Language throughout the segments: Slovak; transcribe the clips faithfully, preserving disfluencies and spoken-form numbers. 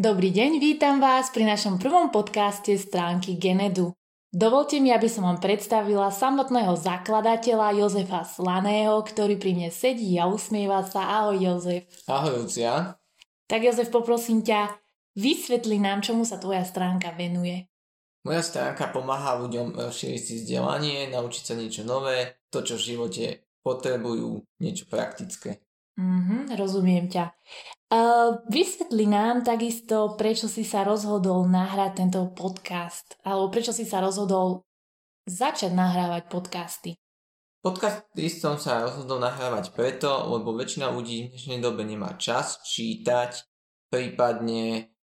Dobrý deň, vítam vás pri našom prvom podcaste stránky Genedu. Dovolte mi, aby som vám predstavila samotného zakladateľa Jozefa Slaného, ktorý pri mne sedí a usmieva sa. Ahoj, Jozef. Ahoj, Lucia. Tak, Jozef, poprosím ťa, vysvetli nám, čomu sa tvoja stránka venuje. Moja stránka pomáha ľuďom šíriť si vzdelanie, naučiť sa niečo nové, to, čo v živote potrebujú, niečo praktické. Mhm, rozumiem ťa. Uh, vysvetli nám takisto, prečo si sa rozhodol nahrať tento podcast, alebo prečo si sa rozhodol začať nahrávať podcasty. Podcasty som sa rozhodol nahrávať preto, lebo väčšina ľudí v dnešnej dobe nemá čas čítať, prípadne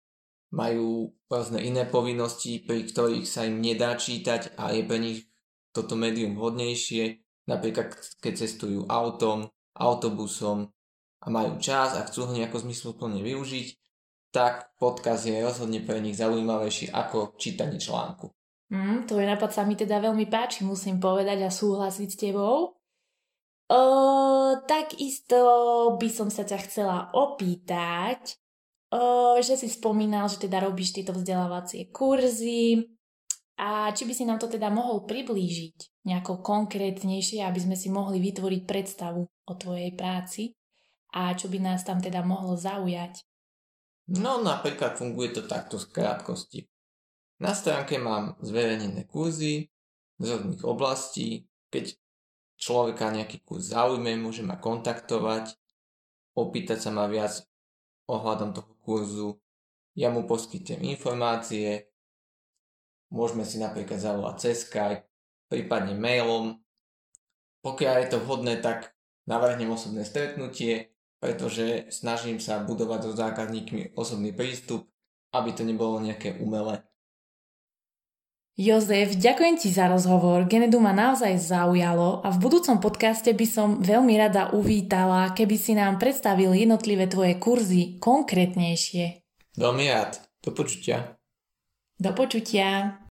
majú rôzne iné povinnosti, pri ktorých sa im nedá čítať a je pre nich toto médium vhodnejšie, napríklad keď cestujú autom, autobusom, a majú čas a chcú ho nejako zmysluplne využiť, tak podcast je rozhodne pre nich zaujímavejší ako čítanie článku. Mm, tvoj nápad sa mi teda veľmi páči, musím povedať a súhlasiť s tebou. O, takisto by som sa ťa chcela opýtať, o, že si spomínal, že teda robíš tieto vzdelávacie kurzy a či by si nám to teda mohol priblížiť nejako konkrétnejšie, aby sme si mohli vytvoriť predstavu o tvojej práci. A čo by nás tam teda mohlo zaujať? No napríklad funguje to takto z krátkosti. Na stránke mám zverejnené kurzy z rôznych oblastí. Keď človeka nejaký kurz zaujme, môže ma kontaktovať, opýtať sa ma viac ohľadom toho kurzu. Ja mu poskytnem informácie, môžeme si napríklad zavolať cez Skype, prípadne mailom. Pokiaľ je to vhodné, tak navrhnem osobné stretnutie, pretože snažím sa budovať so zákazníkmi osobný prístup, aby to nebolo nejaké umelé. Jozef, ďakujem ti za rozhovor. Genedu ma naozaj zaujalo a v budúcom podcaste by som veľmi rada uvítala, keby si nám predstavil jednotlivé tvoje kurzy konkrétnejšie. Veľmi rád. Do počutia. Do počutia.